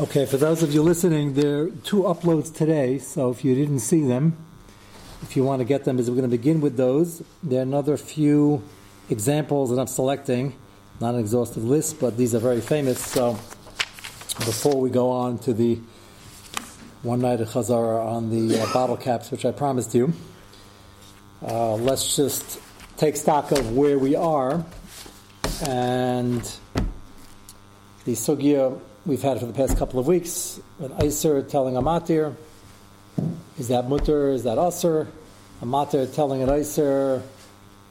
Okay, for those of you listening, there are two uploads today, so if you didn't see them, if you want to get them, is we're going to begin with those. There are another few examples that I'm selecting, not an exhaustive list, but these are very famous, so before we go on to the one night at Chazara on the bottle caps, which I promised you, let's just take stock of where we are, and the Sogia we've had for the past couple of weeks, an Eyser telling Amatir, is that mutter, is that Osir? Amatir telling an Eyser,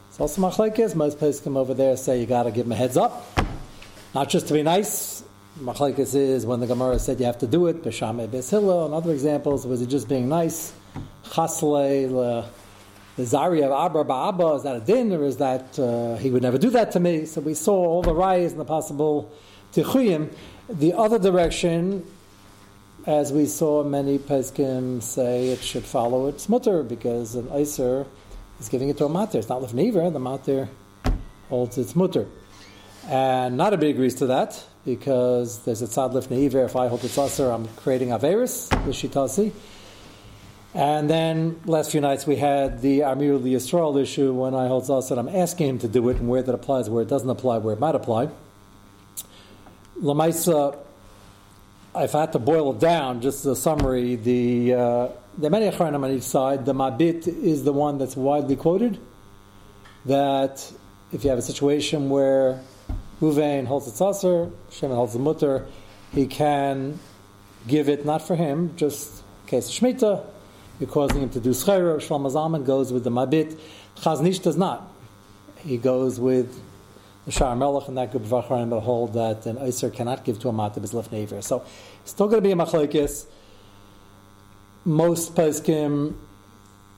it's also Machlekes. Most Peskim over there say you got to give him a heads up, not just to be nice. Machlekes is when the Gemara said you have to do it, and other examples, was it just being nice? Hasle, the Zari of Abba, is that a din, or is that he would never do that to me? So we saw all the rayas and the possible Tichuyim. The other direction, as we saw many Peskim say, it should follow its mutter, because an Eyser is giving it to a mater. It's not lif never, the mater holds its mutter. And not a big agrees to that, because there's a tzad lif never, if I hold its Osir, I'm creating a veris, the shitasi. And then, last few nights, we had the Amir the Yisrael issue, when I hold Osir, I'm asking him to do it, and where that applies, where it doesn't apply, where it might apply. Lamaisa, if I had to boil it down, just as a summary, there are many acheren on each side. The mabit is the one that's widely quoted, that if you have a situation where Ruvain holds its Osir, Shimon holds the mutter, he can give it, not for him, just in case of shmita, you're causing him to do schera. Shlomo Zalman goes with the mabit. Chazon Ish does not. He goes with the Shaar Melech and that group of acheren that hold that an Eyser cannot give to a matter his lif never. So it's still going to be a machlekes. Most Peskim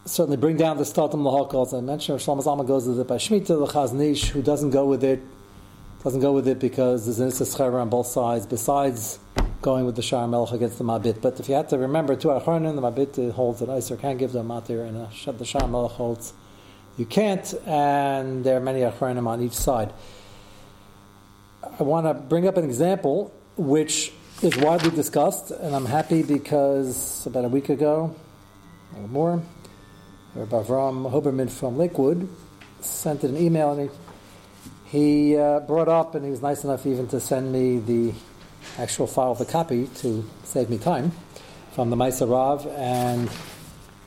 certainly bring down the statum lahokal, as I mentioned. Shlomo Zalman goes with it by shmita. The Chazon Ish, who doesn't go with it because there's an issa schera on both sides, besides going with the Shaar Melech against the mabit. But if you had to remember two acheren, the mabit holds that Eyser can give to a matter, and the Shaar Melech holds you can't, and there are many acherenim on each side. I want to bring up an example which is widely discussed, and I'm happy because about a week ago, or more, Rabbi Avram Hoberman from Lakewood sent an email, and he brought up, and he was nice enough even to send me the actual file, the copy, to save me time, from the Maisa Rav, and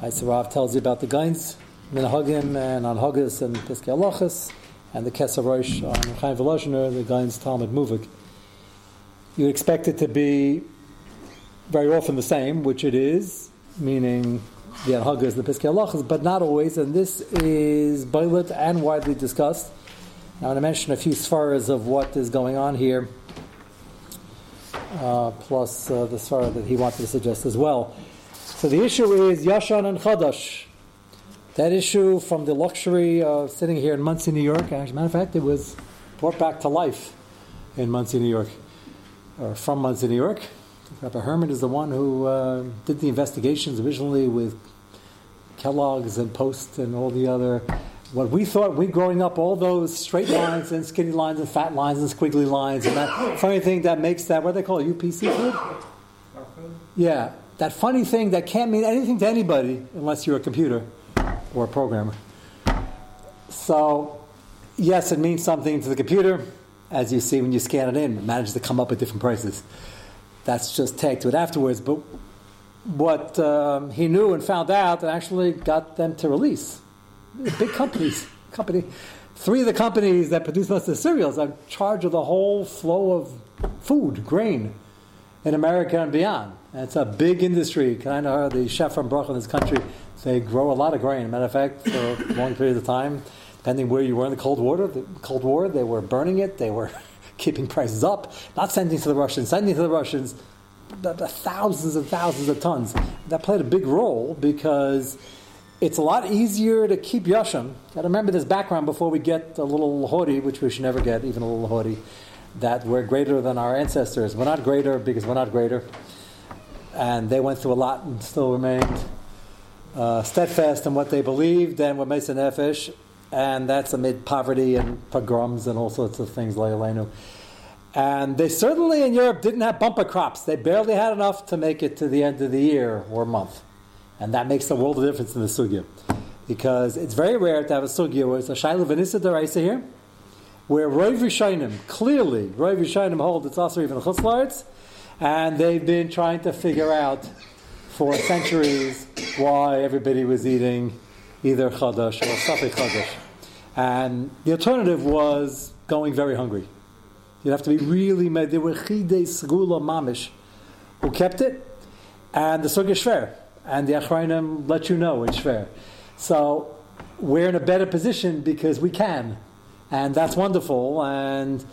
Maisa Rav tells you about the Gain's Minhagim and on Haggis and Peskim Alachis and the Kesarosh on Chaim the Gain's Talmud Muvik. You expect it to be very often the same, which it is, meaning the Haggis and the Peskim Alachis, but not always. And this is boilet and widely discussed. I want to mention a few svaras of what is going on here, plus the svara that he wanted to suggest as well. So the issue is Yashan and Khadash. That issue from the luxury of sitting here in Muncie, New York, as a matter of fact, it was brought back to life in Muncie, New York, or from Muncie, New York. Rabbi Herman is the one who did the investigations originally with Kellogg's and Post and all the other, what we thought, we growing up, all those straight lines and skinny lines and fat lines and squiggly lines and that funny thing that makes that, what do they call it, UPC food? Yeah, that funny thing that can't mean anything to anybody unless you're a computer or a programmer. So, yes, it means something to the computer, as you see when you scan it in. It manages to come up with different prices. That's just tagged to it afterwards. But what he knew and found out that actually got them to release. Big companies. Three of the companies that produce most of the cereals are in charge of the whole flow of food, grain, in America and beyond. And it's a big industry. Kind of the chef from Brooklyn in this country, they grow a lot of grain. As a matter of fact, for a long period of time, depending where you were in the Cold War, they were burning it, they were keeping prices up, not sending to the Russians, but thousands and thousands of tons. That played a big role because it's a lot easier to keep Yashan. Gotta remember this background before we get a little Lahori, which we should never get, even a little Lahori, that we're greater than our ancestors. We're not greater because we're not greater. And they went through a lot and still remained steadfast in what they believed and were nefesh, and that's amid poverty and pogroms and all sorts of things like Elenu. And they certainly in Europe didn't have bumper crops. They barely had enough to make it to the end of the year or month. And that makes a world of difference in the Sogia. Because it's very rare to have a Sogia where it's a Shailu Venisa D'Oraisa here, where Roiv Yishayim, clearly, Roiv Yishayim hold it's also even Chutz La'aretz, and they've been trying to figure out for centuries why everybody was eating either Khadash or Safi Khadash. And the alternative was going very hungry. You'd have to be really mad. There were Chidei Segula Mamish who kept it, and the Sogia Shver, and the acheren let you know in Shver. So we're in a better position because we can, and that's wonderful. And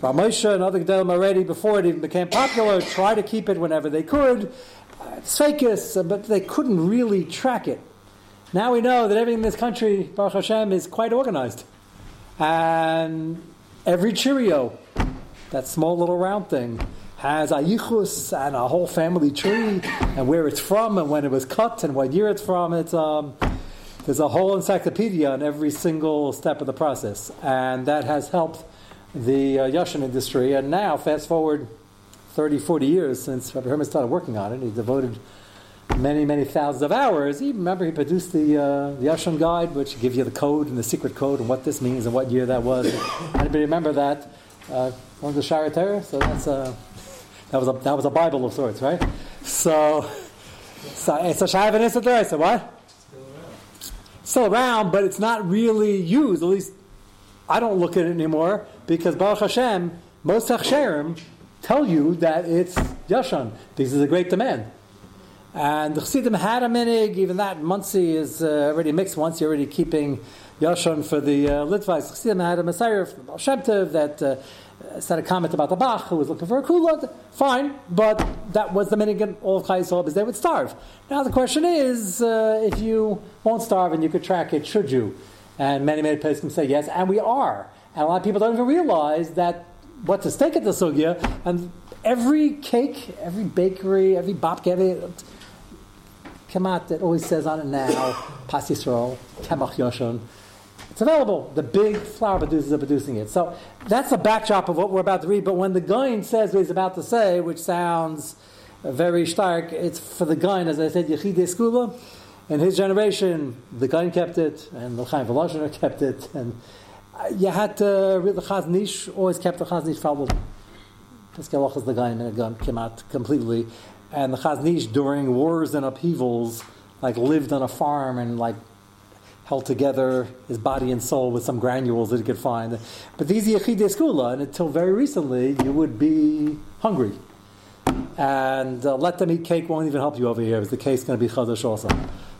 Rav Moshe and other Gedolim already, before it even became popular, tried to keep it whenever they could, tzfekis, but they couldn't really track it. Now we know that everything in this country, Baruch Hashem, is quite organized, and every Cheerio, that small little round thing, has a yichus and a whole family tree and where it's from and when it was cut and what year it's from. It's there's a whole encyclopedia on every single step of the process, and that has helped the Yashan industry. And now, fast forward 30, 40 years since Rabbi Herman started working on it, he devoted many, many thousands of hours. He, remember, he produced the Yashan guide, which gives you the code and the secret code and what this means and what year that was. Anybody remember that? One of the Shaar Terror, so that's that was a Bible of sorts, right? So it's a Shaar Melech there. So what? Still around, but it's not really used. At least I don't look at it anymore because Baruch Hashem, most achsherim tell you that it's Yashan. This is a great demand, and the Chassidim had a minig. Even that Muncie is already mixed. Once you're already keeping Yashan for the Litvais. Chassidim had a Messiah from Baal Shem Tov that. Said a comment about the Bach who was looking for a kula, fine, but that was the minigam all of Chayisov is they would starve. Now the question is, if you won't starve and you could track it, should you? And many Peskim say yes, and we are. And a lot of people don't even realize that what's at stake at the Sogia, and every cake, every bakery, every babka, every kamat that always says on it now, Pas Yisrael, Kemach Yashan, it's available. The big flour producers are producing it. So that's the backdrop of what we're about to read. But when the Gain says what he's about to say, which sounds very stark, it's for the Gain, as I said, Yechidei Skula. In his generation, the Gain kept it, and the Chaim Volozhiner kept it. And you had to read the Chazon Ish, always kept the Chazon Ish problem. Peskalach is the Gain, and the Gain came out completely. And the Chazon Ish, during wars and upheavals, like lived on a farm and like held together his body and soul with some granules that he could find. But these are Yechidei Skula, and until very recently, you would be hungry. And let them eat cake won't even help you over here, because the cake's going to be Chadash also.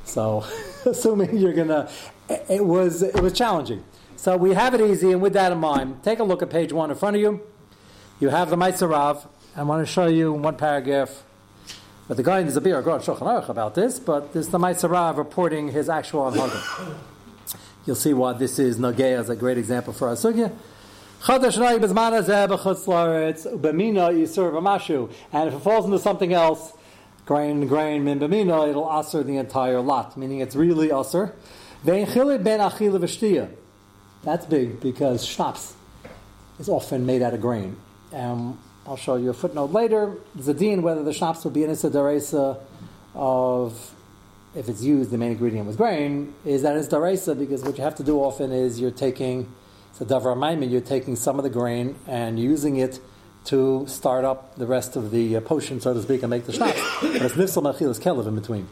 So, assuming you're going to... It was challenging. So we have it easy, and with that in mind, take a look at page 1 in front of you. You have the Maisa Rav. I want to show you in one paragraph... But the guy in the Zabir got Shulchan Aruch about this, but this is the Maisa Rav reporting his actual anhagim. You'll see why this is Nogea as a great example for our Sugya. And if it falls into something else, grain, min b'mina, it'll Osir the entire lot, meaning it's really Osir. That's big because Schnaps is often made out of grain. I'll show you a footnote later. The din whether the schnapps would be an issa d'oraisa of if it's used the main ingredient was grain is that it's d'oraisa because what you have to do often is you're taking some of the grain and using it to start up the rest of the potion, so to speak, and make the schnapps. But it's nifsal mechilas kelev in between.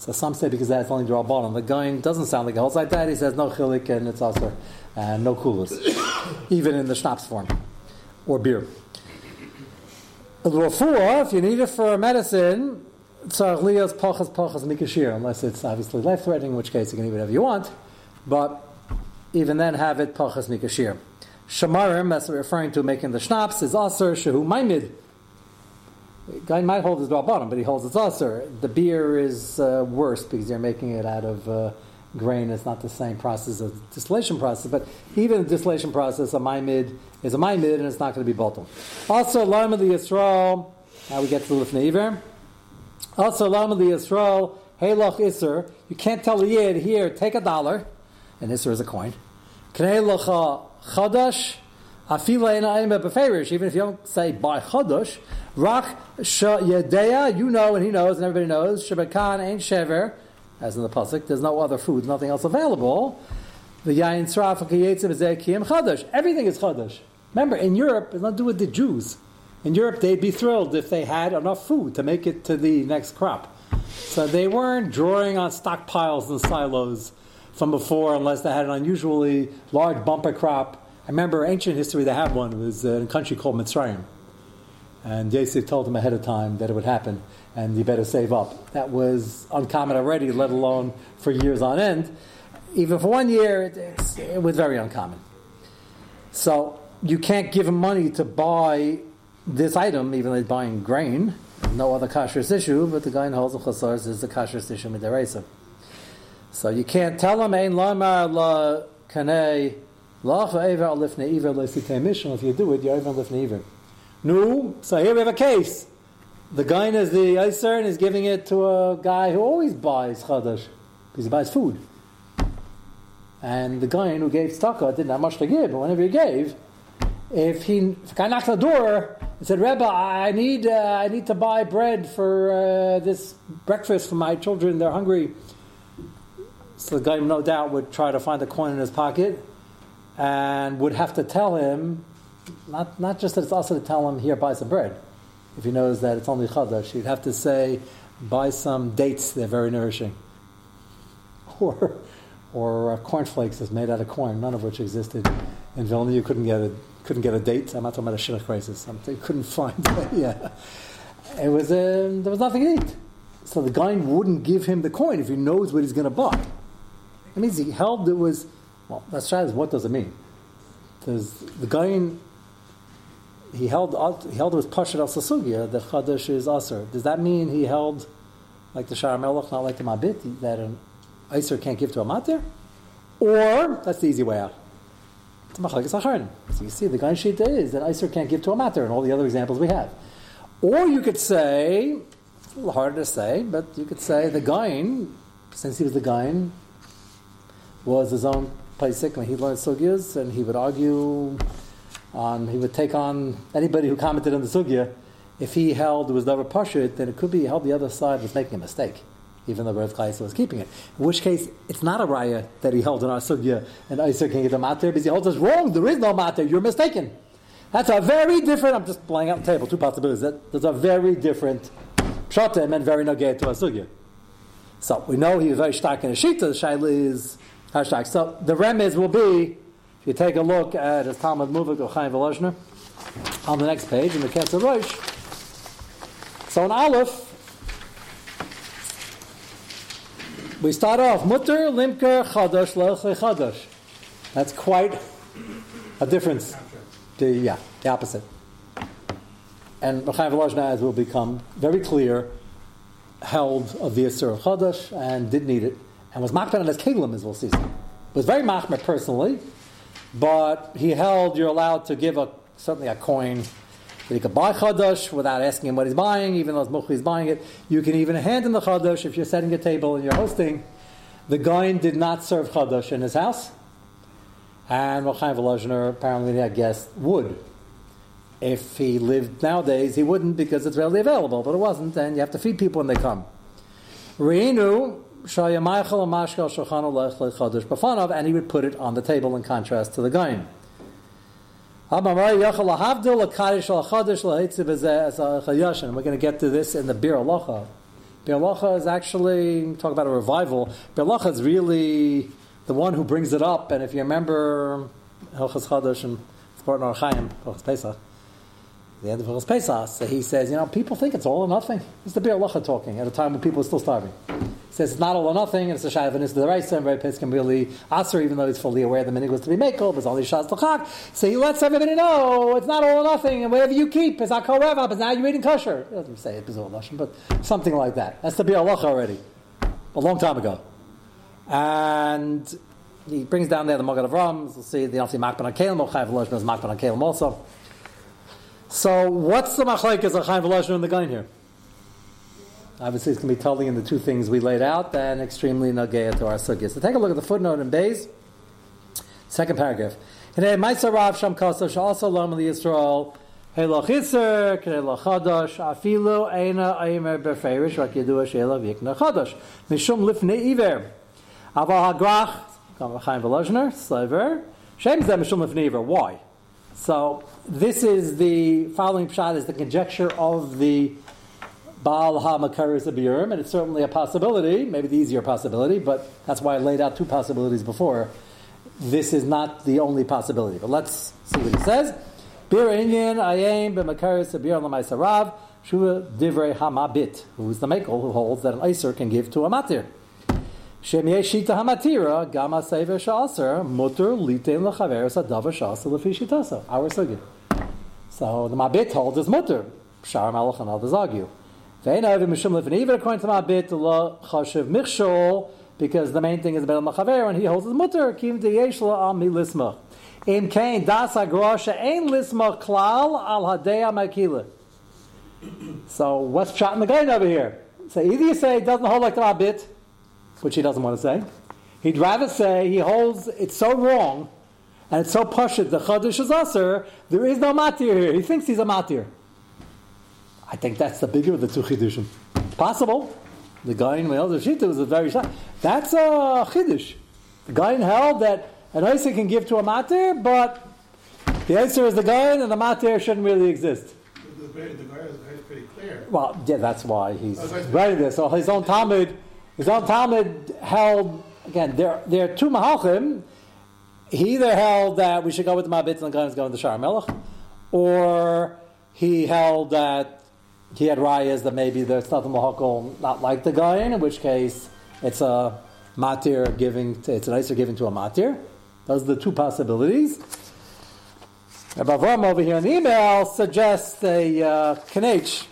So some say because that's only draw bottom. The going doesn't sound like it holds like that. He says no chilik and it's also no kulas, even in the schnapps form or beer. If you need it for medicine, unless it's obviously life-threatening, in which case you can eat whatever you want, but even then have it pachas mikashir. Shamarim, that's what we're referring to, making the schnapps, is Osir shehu maimid. The guy might hold his raw bottom, but he holds it's Osir. The beer is worse because you're making it out of grain. It's not the same process as the distillation process, but even the distillation process, a maimid is a maimid, and it's not going to be bottled. Also, Lama the Yisrael, now we get to the lif never. Also, Lama the Yisrael, Heilach Isser, you can't tell the Yid, here, take $1, and Isser is a coin. Knei Lacha Chadash, Even if you don't say by Chadash, Rach Yedeya, you know and he knows and everybody knows, Shebekan ain't Shever, as in the Pasuk, there's no other food, nothing else available. The Yain Sraf Kiyetzim Zekiim Chadash. Everything is Chadash. Remember, in Europe, it's not to do with the Jews. In Europe, they'd be thrilled if they had enough food to make it to the next crop. So they weren't drawing on stockpiles and silos from before unless they had an unusually large bumper crop. I remember ancient history, they had one. It was in a country called Mitzrayim. And Yosef told them ahead of time that it would happen, and you better save up. That was uncommon already, let alone for years on end. Even for 1 year, it was very uncommon. So you can't give them money to buy this item, even though they're buying grain. No other kashrus issue, but the guy in Halz of Chasars is the kashrus issue with the Reisa. So you can't tell them, Ein Lamar La Kanei Lach Ever Lif Never Lifitei Mishnah. If you do it, you're even Lif Never. No, so here we have a case. The guy is the Eyser and is giving it to a guy who always buys Chadash because he buys food. And the guy who gave tzedakah didn't have much to give, but whenever he gave, if he knocked on the door and said, "Rebbe, I need to buy bread for this breakfast for my children. They're hungry," so the guy, no doubt, would try to find a coin in his pocket and would have to tell him, not just that it's also to tell him, "Here, buy some bread." If he knows that it's only chadash, he'd have to say, "Buy some dates. They're very nourishing." Or cornflakes that's made out of corn, none of which existed in Vilna. You couldn't get a date. I'm not talking about a shidduch crisis. You couldn't find it. Yeah, it was there was nothing to eat. So the guy wouldn't give him the coin if he knows what he's going to buy. That means he held it was. Well, that's right. What does it mean? There's the guy. He held it was pashat al Sogia that chadash is asur. Does that mean he held like the Shaar Melech, not like the mabit that an Eyser can't give to Amatir? Or, that's the easy way out. It's Machlekes acheren. So you see, the Gain's shitah is that Eyser can't give to Amatir and all the other examples we have. Or you could say, it's a little harder to say, but you could say the Gain, since he was the Gain, was his own peskim when he learned Sogias, and he would argue on, he would take on anybody who commented on the Sugya. If he held it was never pashut, then it could be he held the other side was making a mistake, even though Rav Chayesel was keeping it. In which case, it's not a raya that he held in our sugya, and Eyser can get a mater, because he holds us wrong, there is no mater, you're mistaken. That's a very different, I'm just playing out the table, two possibilities, that's a very different pshatim and very nageh to our sugya. So, we know he was very stark in a shita, the shayla is how stark. So, the remez will be, if you take a look at his Talmud Muvik of Chaim Veloshner, on the next page, in the Ketzer Rosh, so in Aleph, we start off, mutter, limker, chadash, lechei chadash. That's quite a difference. The opposite. And Rechaim Veloshna, as will become very clear, held of the Isur of chadash and didn't need it. And was machmer on his kelim, as we'll see. Was very machmer personally, but he held you're allowed to give certainly a coin that he could buy chadash without asking him what he's buying, even though his mukhli is buying it. You can even hand him the chadash if you're setting a table and you're hosting. The Gaon did not serve chadash in his house. And Rechaim Volozhiner, apparently, I guess, would. If he lived nowadays, he wouldn't because it's readily available, but it wasn't, and you have to feed people when they come. Reinu, Shayamaichel, Mashkel, Shulchan Aruch, Chadash Bafanov, and he would put it on the table in contrast to the Gaon. And we're going to get to this in the Bir Alacha. Bir Alacha is actually, talk about a revival, Bir Alacha is really the one who brings it up, and if you remember Hilchos Chadash and Spartan Archaim, Hilchos Pesach, the end of Hilchos Pesach, so he says, people think it's all or nothing. It's the Bir Alacha talking at a time when people are still starving. He says it's not all or nothing, and it's a shayla v'nis to the Reisa, and very Peskim really asur, even though he's fully aware the minig was to be mekel, but it's only shas l'chak. So he lets everybody know it's not all or nothing, and whatever you keep is akol rev, but now you're eating kosher. He doesn't say it was all Russian, but something like that. That's the Bir Alacha already, a long time ago. And he brings down there the Magid of Rams. We'll see, they don't see Machpan HaKelim, Rechaim Volozhin is Machpan HaKelim also. So what's the Machlekes of Rechaim Volozhin and the Gaon here? Obviously, it's going to be totally in the two things we laid out and extremely nagea to our sugya. So take a look at the footnote in Bayes, second paragraph. Today, Maisa Rav Sham Kasash also Lomeli Yisrael. Hello Chiser, Hello Khadash, Afilu Aina Aimer Beferish, Rakidua Shela Vikna Khadash, Mishum lif never. Aval Hagrach, Kamachaim Velozhner, Sliver, Shem Zem Mishum lif never. Why? So, this is the following pshat is the conjecture of the Baal HaMakaris Abirim, and it's certainly a possibility, maybe the easier possibility, but that's why I laid out two possibilities before. This is not the only possibility, but let's see what it says. Bir Inyan Ayem B'Makaris Abirim L'Maisa Rav Shuva Divrei HaMabit, who is the Makel who holds that an Eyser can give to a Amatir. Shem Yeshita HaMatira Gama Sever Sha'aser Mutter Litein L'Chaveres Adava Sha'aser L'Fi Shitasa. Our Sogia. So the Mabit holds his Mutter. Shaar Melech and others argue. Even according to Mabit, la chashiv michshol, because the main thing is ben l'chaver, and he holds his mutter. Kim deyesh la mi lismach. Im kain das agrosha ein lismach klal al hadei makila. So what's shot in the Gain over here? So either you say it doesn't hold like the Mabit, which he doesn't want to say. He'd rather say he holds it's so wrong, and it's so pashut. The chadash is osir. There is no matir here. He thinks he's a matir. I think that's the bigger of the two chidushim. Possible. The Gain held the shita was a very shot. That's a chidush. The Gain held that an Eyser can give to a matir, but the Eyser is the Gain and the matir shouldn't really exist. The Gain is pretty clear. Well, yeah, that's why he's writing this. So his own Talmud held again. There are two mahalchim. He either held that we should go with the Mabit and the Gain is going to Shaar Melech, or he held that. He had rayas that maybe there's nothing mahakol, not like the Gain, in which case it's a matir giving, it's an Eyser giving to a matir. Those are the two possibilities. Rabbi Avram over here in the email suggests a kanech.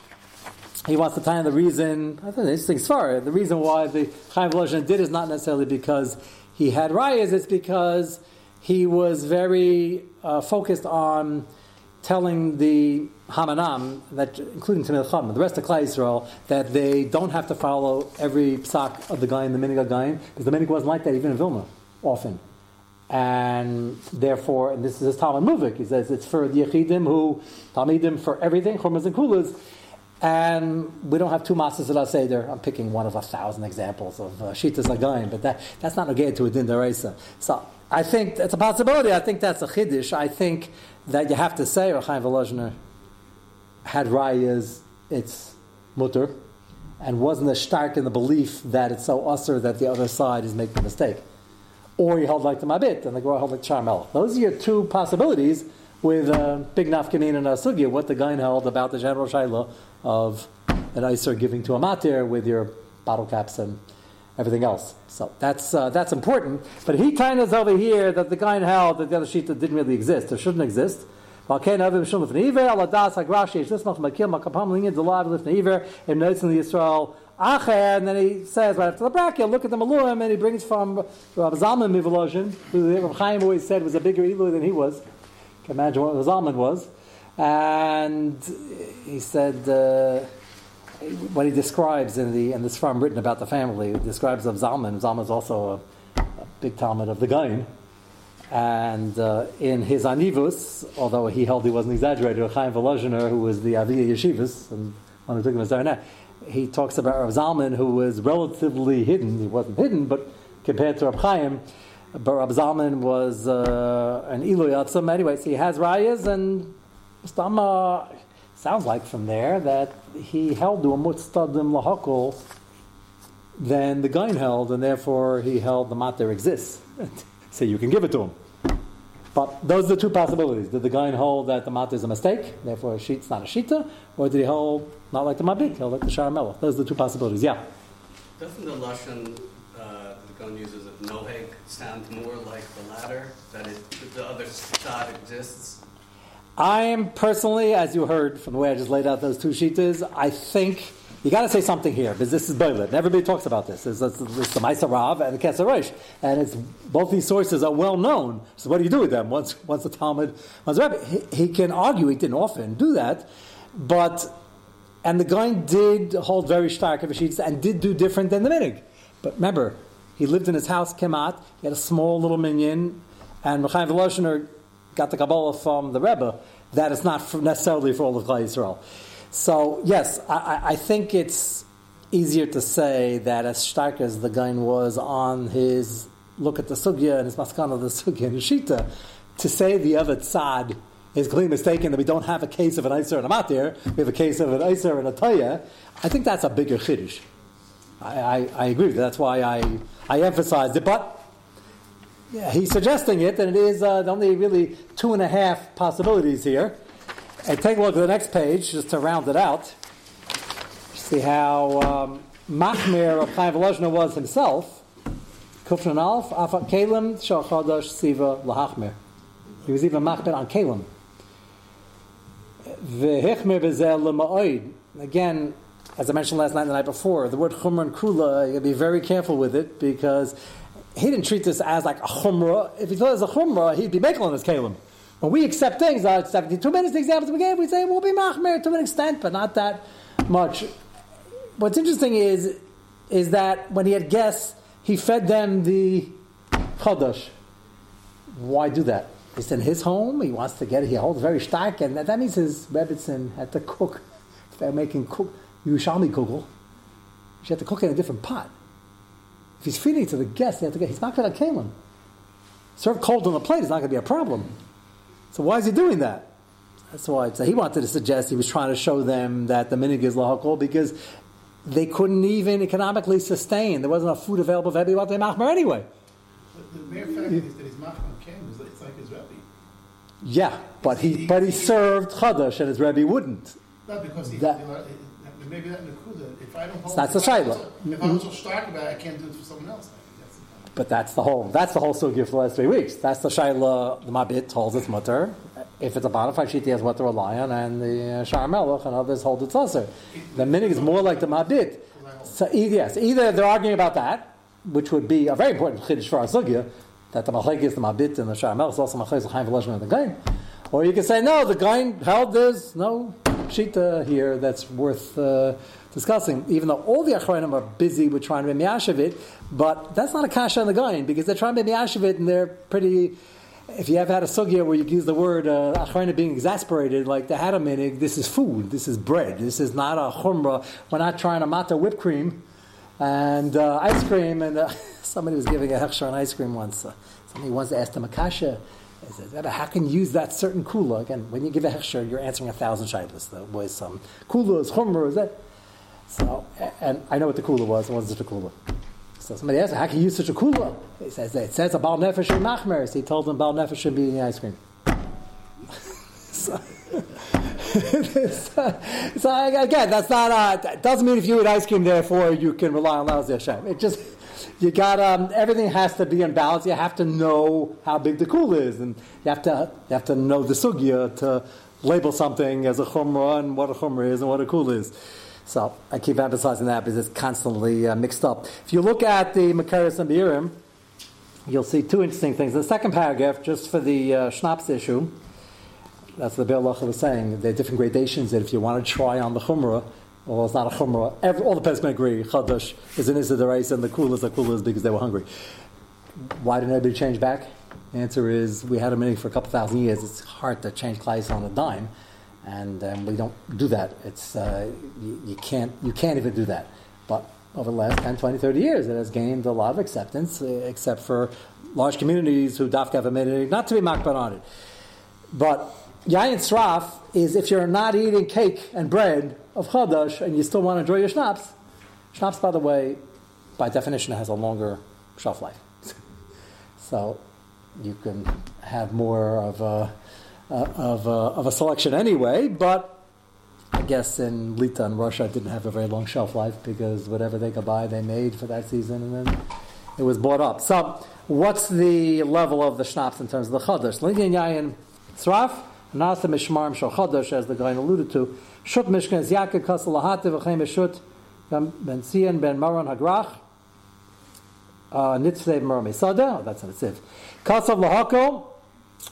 He wants to tie in the reason. I think the interesting story. The reason why the Chaim Volozhin did is not necessarily because he had rayas. It's because he was very focused on telling the Hamanam, that including Tamil Chum, the rest of Klai Yisrael, that they don't have to follow every psak of the Gain, the minig of Gain, because the minig wasn't like that even in Vilna, often. And therefore, and this is his Talmud Muvik, he says it's for the Yechidim who, Talmidim for everything, Churmas and Kulas, and we don't have two masses at our Seder. I'm picking one of 1,000 examples of Shitas Gain, but that's not related to a din d'oraisa. So I think that's a possibility. I think that's a Chiddush. I think that you have to say, or Chaim Volozhner had rayas, it's mutter, and wasn't as stark in the belief that it's so usher that the other side is making a mistake. Or he held like the Mabit, and the Gemara held like Shaar Melech. Those are your two possibilities with big nafkamin and Sogia, what the Gain held about the general shayla of an Eyser giving to a matir with your bottle caps and everything else. So that's important. But he kind of is over here that the Gain held that the other shita didn't really exist, or shouldn't exist. And then he says right after the bracket, look at the Maluim, and he brings from Rabbi Zalman Mivolozhin, who Rabbi Chaim always said was a bigger Eloi than he was. Can imagine what Rabbi Zalman was. And he said what he describes in the Sfarim written about the family, he describes of Zalman. Zalman's also a big Talmud of the Gain. And in his anivus, although he held he wasn't exaggerated, Chaim Volozhiner, who was the Aviyah Yeshivas, and one who took him as Zarinah, he talks about Rav Zalman, who was relatively hidden. He wasn't hidden, but compared to Rav Chaim, but Rav Zalman was an Eloi Atzim. Anyway, so he has rayas, and Stama sounds like from there that he held to a mutstadim lahakol than the Gain held, and therefore he held the matter exists. So you can give it to him. But those are the two possibilities. Did the Gain hold that the matir is a mistake, therefore it's not a shita, or did he hold not like the Mabit, he held like the Shaar Melech? Those are the two possibilities, yeah. Doesn't the Lashon the Gain uses of noheg sound more like the latter, that the other shot exists? I am personally, as you heard from the way I just laid out those two shitas, I think you got to say something here, because this is Boilet. Everybody talks about this. It's the Maisa Rav and the Kesarish. And it's both these sources are well known. So what do you do with them? Once the Talmud, once the Rebbe, he can argue. He didn't often do that. But, and the Gain did hold very stark of Hashidus and did do different than the Minig. But remember, he lived in his house, Kemat. He had a small little minion. And Chaim Volozhiner got the Kabbalah from the Rebbe, that it's not necessarily for all of Klal Yisrael. So, yes, I think it's easier to say that as stark as the Gain was on his look at the Sogia and his maskana of the Sogia and his Shita, to say the other tzad is clearly mistaken, that we don't have a case of an Eyser and a Matir, we have a case of an Eyser and a Toya, I think that's a bigger Chiddush. I agree with you. That's why I emphasized it. But yeah, he's suggesting it, and it is only really 2.5 possibilities here. And take a look at the next page, just to round it out. See how Machmir of Chaim Volozhner was himself. Kufran Alf, Afak Kalim, Shal Chadash, Siva, Lahachmir. He was even Machmir on Kalim. V'hichmir v'zeh l'ma'oid. Again, as I mentioned last night and the night before, the word chumra and kula, you got to be very careful with it, because he didn't treat this as like a chumra. If he thought it was a chumra, he'd be making on his kalim. When we accept things, like 72 minutes, the examples we gave, we say we'll be machmer to an extent, but not that much. What's interesting is that when he had guests, he fed them the chadash. Why do that? It's in his home. He wants to get it. He holds very stark, and that means his Rebbitzin had to cook. They're making cook. Yerushalmi kugel. She had to cook it in a different pot. If he's feeding it to the guests, he's not going to kill him. Serve cold on the plate is not going to be a problem. So why is he doing that? That's why I'd say he wanted to suggest he was trying to show them that the minig is lahakol, because they couldn't even economically sustain. There wasn't enough food available for everybody to machmer anyway. But the mere fact is that his machmer came. It's like his Rebbe. Yeah, but he served chadash and his Rebbe wouldn't. Not because he... Maybe that Nakuda, if I don't hold that's it, the if I'm so stark about it, I can't do it for someone else. But that's the whole sugya for the last 3 weeks. That's the Shaila, the Mabit holds its mutter. If it's a bona fide shita, he has what to rely on, and the Shaar Melech and others hold its Osir. The minig is more like the Mabit. So, yes, either they're arguing about that, which would be a very important chiddush for our sugya, that the Machlekes, the Mabit, and the Shaar Melech is also Machlekes, the Chaim Volozhner, and the Gain. Or you can say, no, the Gain held this, no shita here that's worth discussing, even though all the acharenim are busy with trying to be miyashavit, but that's not a kasha on the Gain, because they're trying to be miyashavit, and they're pretty, if you have had a sugya where you use the word acharenim being exasperated, like the hadaminig, this is food, this is bread, this is not a chumra, we're not trying to matter whipped cream and ice cream, and somebody was giving a hechsher on ice cream once, somebody once asked him a kasha. He says, how can you use that certain kula? Again, when you give a hechsher, you're answering 1,000 shaylas. There was some kulas, chumra, is that? So, and I know what the kula was. It wasn't such a kula. So somebody asked him, how can you use such a kula? He says, it says a bal nefesh in machmeres. He told them bal nefesh should be eating ice cream. So, so again, that's not it doesn't mean if you eat ice cream, therefore you can rely on lousy Hashem. It just... You got everything has to be in balance. You have to know how big the kula is, and you have to know the sugya to label something as a chumra and what a chumra is and what a kula is. So I keep emphasizing that because it's constantly mixed up. If you look at the Makaris and Beirim, you'll see two interesting things. The second paragraph, just for the Schnaps issue, that's what the Be'er Lacha was saying. There are different gradations that if you want to try on the chumra. Well, it's not a chumrah. All the Peskim agree. Chadash is an Issa D'Oraisa, and the coolest because they were hungry. Why didn't everybody change back? The answer is we had a minig for a couple thousand years. It's hard to change klais on a dime, and we don't do that. It's you can't even do that. But over the last 10, 20, 30 years, it has gained a lot of acceptance, except for large communities who dafka have a minig not to be makbar on it. But Yayin Sraf is if you're not eating cake and bread of Chadash and you still want to enjoy your schnapps. Schnapps, by the way, by definition, has a longer shelf life. So you can have more of a selection anyway, but I guess in Lita and Russia it didn't have a very long shelf life because whatever they could buy, they made for that season, and then it was bought up. So what's the level of the schnapps in terms of the Chadash? Linyan Yayin Sraf. Nasa Mishmarim Shal Chadash, as the guy alluded to, Shut Mishkan Zyaka Kasal Lahativ Achem Eshut Ben Sian Ben Maron Hagrach Nitzvei Maron Mesada. That's an itziv. Kasal Lahako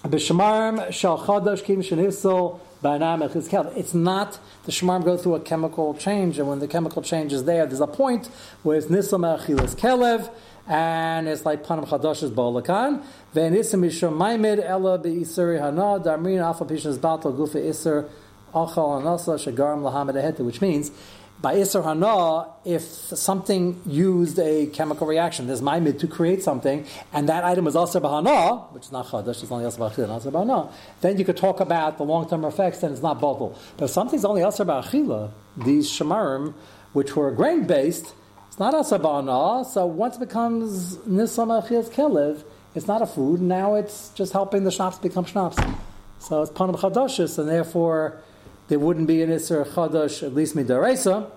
Bishmarim Shal Chadash Kim Shenivsel dynamic is killed. It's not, the shmarim go through a chemical change, and when the chemical change is there, there's a point where it's nisam achilas kelev, and it's like panim chadash's balakan. Ve'nisam isham maimid ella be'isuri hana darmin afa pishn's batal gufa iser achal anasa shagarim lahamid ahete, which means by Isser Hana, if something used a chemical reaction, there's Maimid to create something, and that item was Asr B'Hana, which is not Chadash, it's only Asr B'Achila, Asr B'Hana, then you could talk about the long-term effects, and it's not bottle. But if something's only Asr B'Achila, these Shemarim, which were grain-based, it's not Asr B'Hana, so once it becomes Nisam Achil's Kelev, it's not a food, now it's just helping the Shnaps become Shnaps. So it's Panam Chadashis, and therefore there wouldn't be an Isser Chadash, at least Midaresa.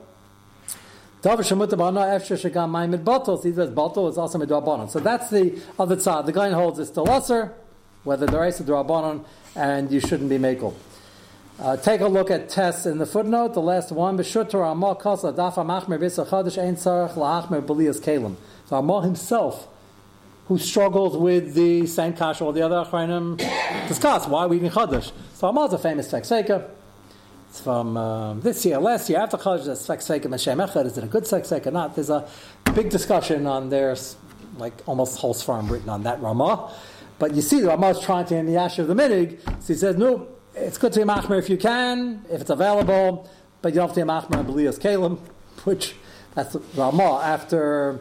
Tav Shemuta B'Hana Efsher Shegam Maimid Batal. Either it's Batal, it's also Midrabanon. So that's the other tzad. The Gain holds it's still Osir, whether Daresa, Drabanon, and you shouldn't be Mekel. Take a look at Tess in the footnote, the last one. B'Shutar Amah Kasa Dafa Machmer B'Isser Chadash Ein Tzarech La'achmer B'Lias Kalim. So Amah himself, who struggles with the same Kash or the other Achrenim, discuss why we eating Chadash. So Amah is a famous Tekseker. It's from this year, last year, after Chadash, the Seksek and Meshem Echad, is it a good Seksek or not? There's a big discussion on their, like, almost whole Sfarim written on that Ramah. But you see, the Ramah is trying to end the Asher of the Minig, so he says, no, it's good to be Machmer if you can, if it's available, but you don't have to be Machmer and Belias Kalim, which, that's Ramah, after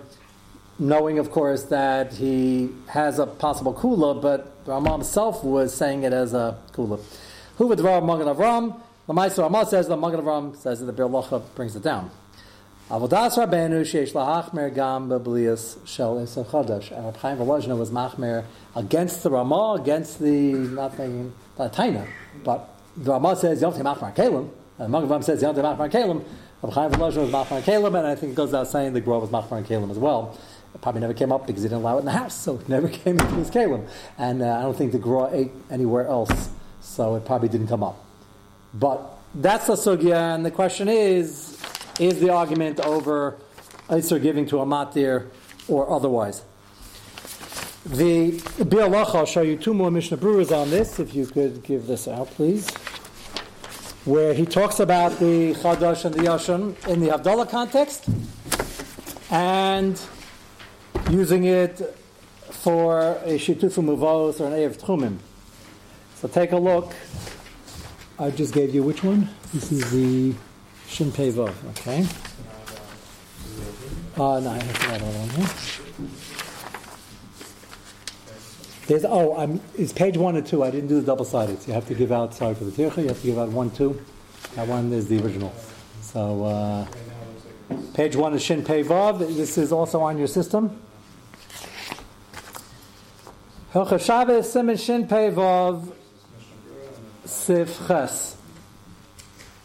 knowing, of course, that he has a possible Kula, but Ramah himself was saying it as a Kula. Who would draw Magen Avram? The Maisa Rav says, the Magen Avram says, and the Bir Locha brings it down. Avodas Rabbeinu sheish lahachmer gam b'blias shel Isser Chadash. And Reb Chaim Volozhin was machmer against the Ramah, against the nothing, not Taina. But the Ramah says, Yom Te Machmer Kalim. And the Magen Avram says, Yom Te Machmer Kalim. Reb Chaim Volozhin was machmer Kalim, and I think it goes without saying the Grove was machmer Kalim as well. It probably never came up because he didn't allow it in the house, so it never came into his Kalim. And I don't think the Grove ate anywhere else, so it probably didn't come up. But that's the Sogia, and the question is the argument over Eyser giving to Amatir or otherwise. The Bialach, I'll show you two more Mishnah Brurahs on this, if you could give this out, please. Where he talks about the Chadash and the Yashan in the Havdalah context, and using it for a Shitufu Muvos or an Eiv Tchumim. So take a look. I just gave you which one? This is the Shin Pei Vav, okay? No, I have that one here. There's, it's page 1 and 2. I didn't do the double-sided. So you have to give out, sorry for the tircha, you have to give out 1, 2. That one is the original. So, page 1 is Shin Pei Vav. This is also on your system. Hilchos Shabbos, Siman Shin Pei Vav. Sif Ches.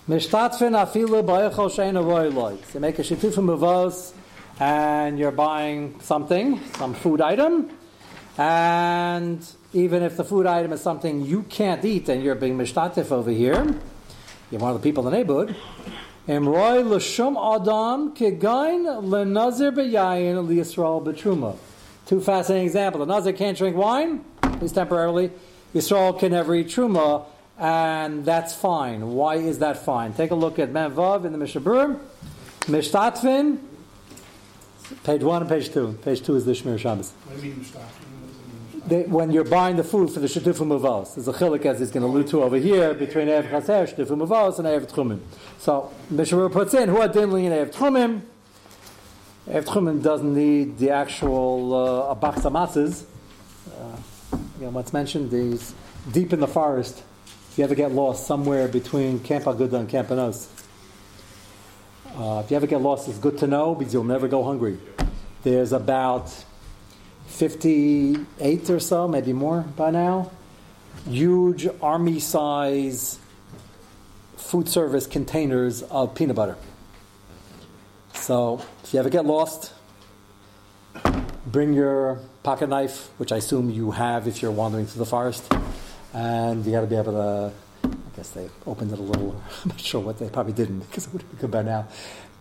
Mishtatfin afilu ba'echol she'einu roiloi. So make a shitufim muvos, and you're buying something, some food item, and even if the food item is something you can't eat, and you're being mishtatif over here, you're one of the people in the neighborhood. Emroi l'shum adam kegain l'nazir b'yayin l'Yisrael b'truma. Two fascinating examples. The nazir can't drink wine, at least temporarily. Yisrael can never eat truma. And that's fine. Why is that fine? Take a look at Mem Vav in the Mishnah Berurah. Mishtatfin, page 1 and page 2. Page 2 is the Shmir Shabbos. What do you mean mishtatfin? When you're buying the food for the Shetufu Muvos, there's a chilik as he's going to allude to over here between Eiv Chaser, Shetufu Muvos, and Eiv Tchumim. So Mishnah Berurah puts in who are dinli and Eiv Tchumim. Eiv Tchumim doesn't need the actual abachsa matzes. What's mentioned? These deep in the forest. If you ever get lost somewhere between Camp Aguda and Camp Anos, if you ever get lost, it's good to know because you'll never go hungry. There's about 58 or so, maybe more by now, huge army-size food service containers of peanut butter. So if you ever get lost, bring your pocket knife, which I assume you have if you're wandering through the forest. And you got to be able to, I guess they opened it a little, I'm not sure what they probably didn't, because it would have been good by now.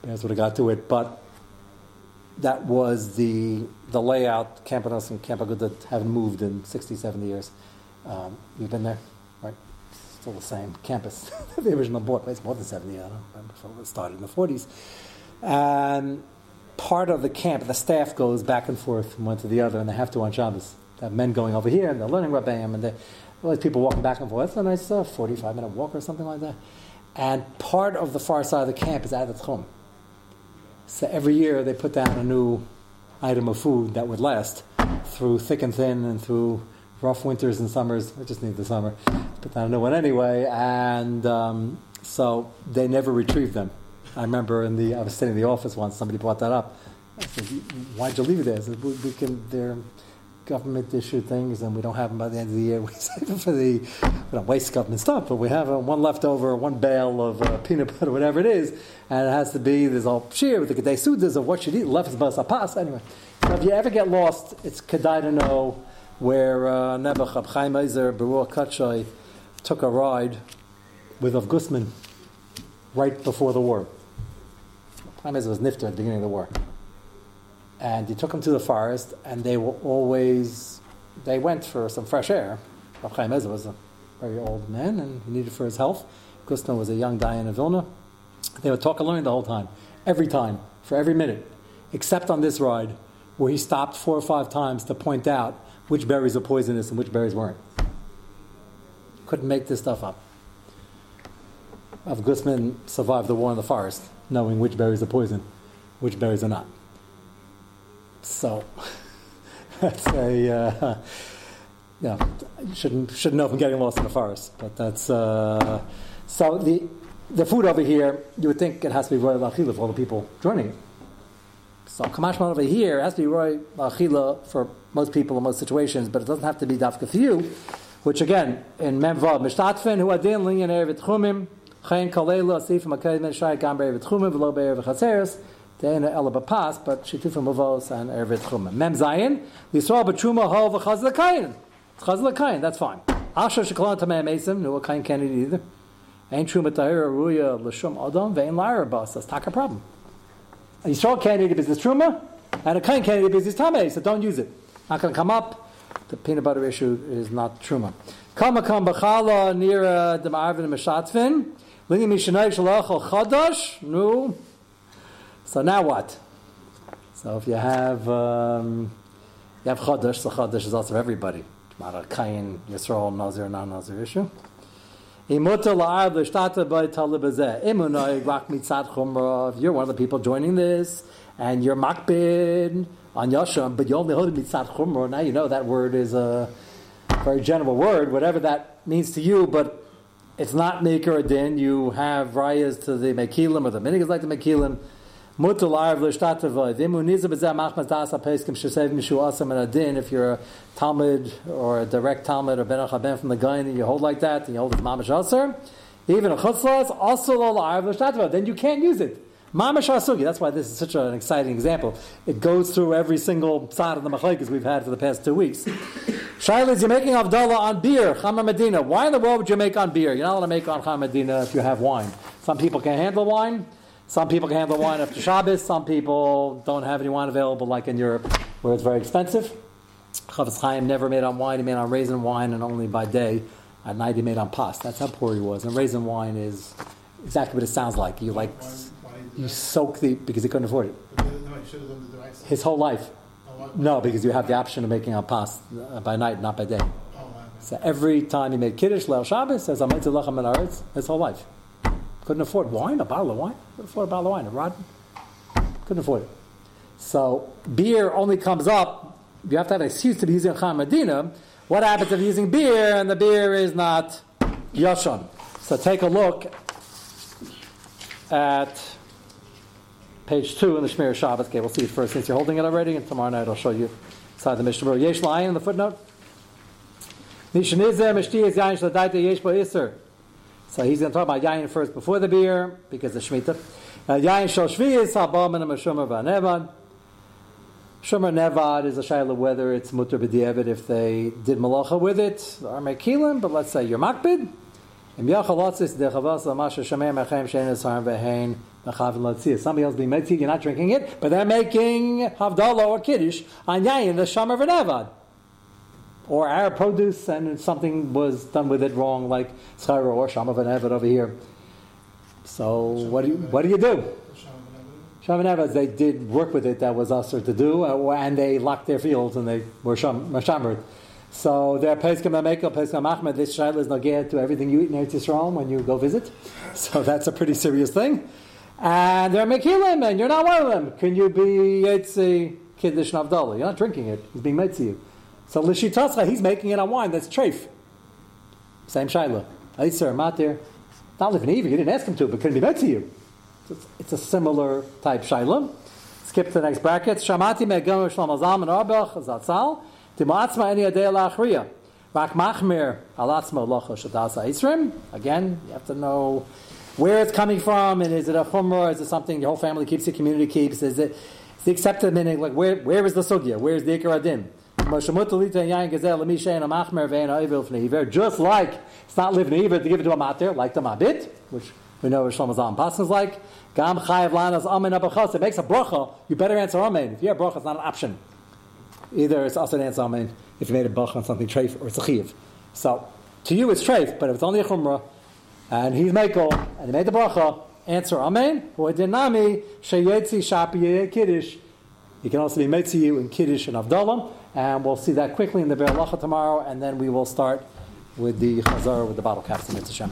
Bears would have got to it. But that was the layout. Camp Anos and Camp Aguda haven't moved in 60, 70 years. You've been there, right? still the same campus, the original board, it's more than 70, I don't remember, it started in the 40s. Part of the camp, the staff goes back and forth from one to the other, and they have to on Shabbos. They have men going over here, and they're learning Rabbeim, and there's people walking back and forth. That's a nice 45-minute walk or something like that. And part of the far side of the camp is out of the Tchum. So every year they put down a new item of food that would last through thick and thin and through rough winters and summers. I just need the summer. Put down a new one anyway. And so they never retrieved them. I remember I was sitting in the office once, somebody brought that up. I said, why'd you leave it there? I said, they're government-issued things, and we don't have them by the end of the year. We save them we don't waste government stuff, but we have one leftover, one bale of peanut butter, whatever it is, and it has to be, there's all sheer with the Kedai Sudas of what you eat, left is bas apas, anyway. So if you ever get lost, it's Kedai to know where Nebuch Reb Chaim Eyser, Baruch Katshai, took a ride with Rav Gussman right before the war. Chaim Eyser was nifter at the beginning of the war. And he took them to the forest, and they went for some fresh air. Rav Chaim Eyser was a very old man, and he needed for his health. Gussman was a young Dayan of Vilna. They would talk and learn the whole time, every time, for every minute, except on this ride, where he stopped 4 or 5 times to point out which berries were poisonous and which berries weren't. Couldn't make this stuff up. Rav Gussman survived the war in the forest, knowing which berries are poison, which berries are not. So, that's you shouldn't know from getting lost in the forest, but that's, so the food over here, you would think it has to be Roy L'Achila for all the people joining it. So, Kamashman over here has to be Roy L'Achila for most people in most situations, but it doesn't have to be Dafka for you, which again, in Memvav Mishtatfen, Hu Adin, Linyan Erev Etchumim, Chayin Kalela, Asif, Maked, Menshai, Gamber, Etchumim, V'lo Be'erev Chaseres, Deina Elabapas, but Shitufim Avos and Erev Etchumim. Mem Zayin, Yisrael B'Truma Ho V'Chazlekayin. It's Chazlekayin, that's fine. Asher Sheklan Tamei Mesim, no Kayin can't eat either. Ain't Truma Tahira Ruya L'Shum Adam, Ve'in La'Erebas, that's not a problem. Yisrael can't eat it because it's Truma, and a Kayin can't eat it because it's Tamei, so don't use it. Not going to come up. The peanut butter issue is not truma. Kamakam b'chala near the ma'arvin m'shatvin. Lingi mishnei shalachol chadash. No. So now what? So if you have chadash, so chadash is also everybody. Not a kain yisrael nazir non-nazir issue. Imuta la'arv l'shtata by talibazeh. Imunai rak mitzad chumra. You're one of the people joining this, and you're makbid on Yashan, but you only hold it mitzad chumra. Now you know that word is a very general word, whatever that means to you, but it's not maker a din. You have rayas to the mekilim, or the minig is like the mekilim. Mutter la'arv l'shtatavoy. V'imuniza b'zeh machmas da'asa peskim shesev mishu asam and a din. If you're a Talmud or a direct Talmud or ben achaben from the Gain, and you hold like that, and you hold it mamash asar, even a chutzlas, also la'arv l'shtatavoy. Then you can't use it. That's why this is such an exciting example. It goes through every single side of the Machlekes we've had for the past 2 weeks. Shaila, you're making Avdallah on beer, Chama Medina. Why in the world would you make on beer? You're not allowed to make on Chama Medina if you have wine. Some people can handle wine. Some people can handle wine after Shabbos. Some people don't have any wine available, like in Europe, where it's very expensive. Chavetz Chaim never made on wine. He made on raisin wine, and only by day. At night he made on pas. That's how poor he was. And raisin wine is exactly what it sounds like. You like... You soak because he couldn't afford it. But he should have done the right side. His whole life. No, because you have the option of making a pas by night, not by day. So every time he made Kiddush, Leil Shabbos, says, Amatir Lachem in Haaretz, his whole life. Couldn't afford wine, a bottle of wine. Couldn't afford a bottle of wine, a rod. Couldn't afford it. So beer only comes up, you have to have an excuse to be using Chama Medina. What happens if you're using beer and the beer is not Yashan? So take a look at... Page 2 in the Shmir Shabbat. Okay, we'll see it first since you're holding it already, and tomorrow night I'll show you inside the Mishnah Berurah. Yesh Layin in the footnote. So he's going to talk about Yayin first before the beer, because the Shemitah. Yayin Shal Shviyis, Habam and Shumar Vanevad. Shumar Nevad is a shayla whether it's mutter b'di'evet if they did malacha with it, or mekilim, but let's say you're makbid. Somebody else being metzid, you're not drinking it, but they're making havdalah or kiddush on yayin the shamer v'nevad. or our produce, and something was done with it wrong, like Schara or Shama ben Eved over here. So what do you do? Shama ben Eved, they did work with it that was Osir to do, and they locked their fields and they were Shamrit. So there are Peskim Amekel, Peskim Ahmed. This shayla is nageh to everything you eat in Eretz Yisrael when you go visit. So that's a pretty serious thing. And there are Mekilim, and you're not one of them. Can you be Yetzi Kiddush Navdala? You're not drinking it. He's being made to you. So Lishitascha, he's making it on wine. That's treif. Same shayla. Eyser, Amatir. Not lif never. You didn't ask him to, but couldn't be made to you. So it's a similar type shayla. Skip to the next bracket. Shamati me'gem Shlomo Zalman Abba Chazatzal. Again, you have to know where it's coming from, and is it a chumrah? Is it something your whole family keeps, the community keeps? Is it the accepted meaning? Like where is the Sogia? Where is the acheren din? Just like it's not lif never to give it to a mutter, like the mabit, which we know Shlomo Zalman passes like. It makes a bracha. You better answer amen. If you have bracha, it's not an option. Either it's asad and zamein if you made a bach on something treif, or it's a chiv. So to you it's treif, but if it's only a chumrah, and he's mekel and he made the bracha, answer amen. Or dinami sheyetzi shapi kiddush. You can also be made to you in kiddush and avdalim, and we'll see that quickly in the beralacha tomorrow, and then we will start with the chazara with the bottle caps and mitzvah.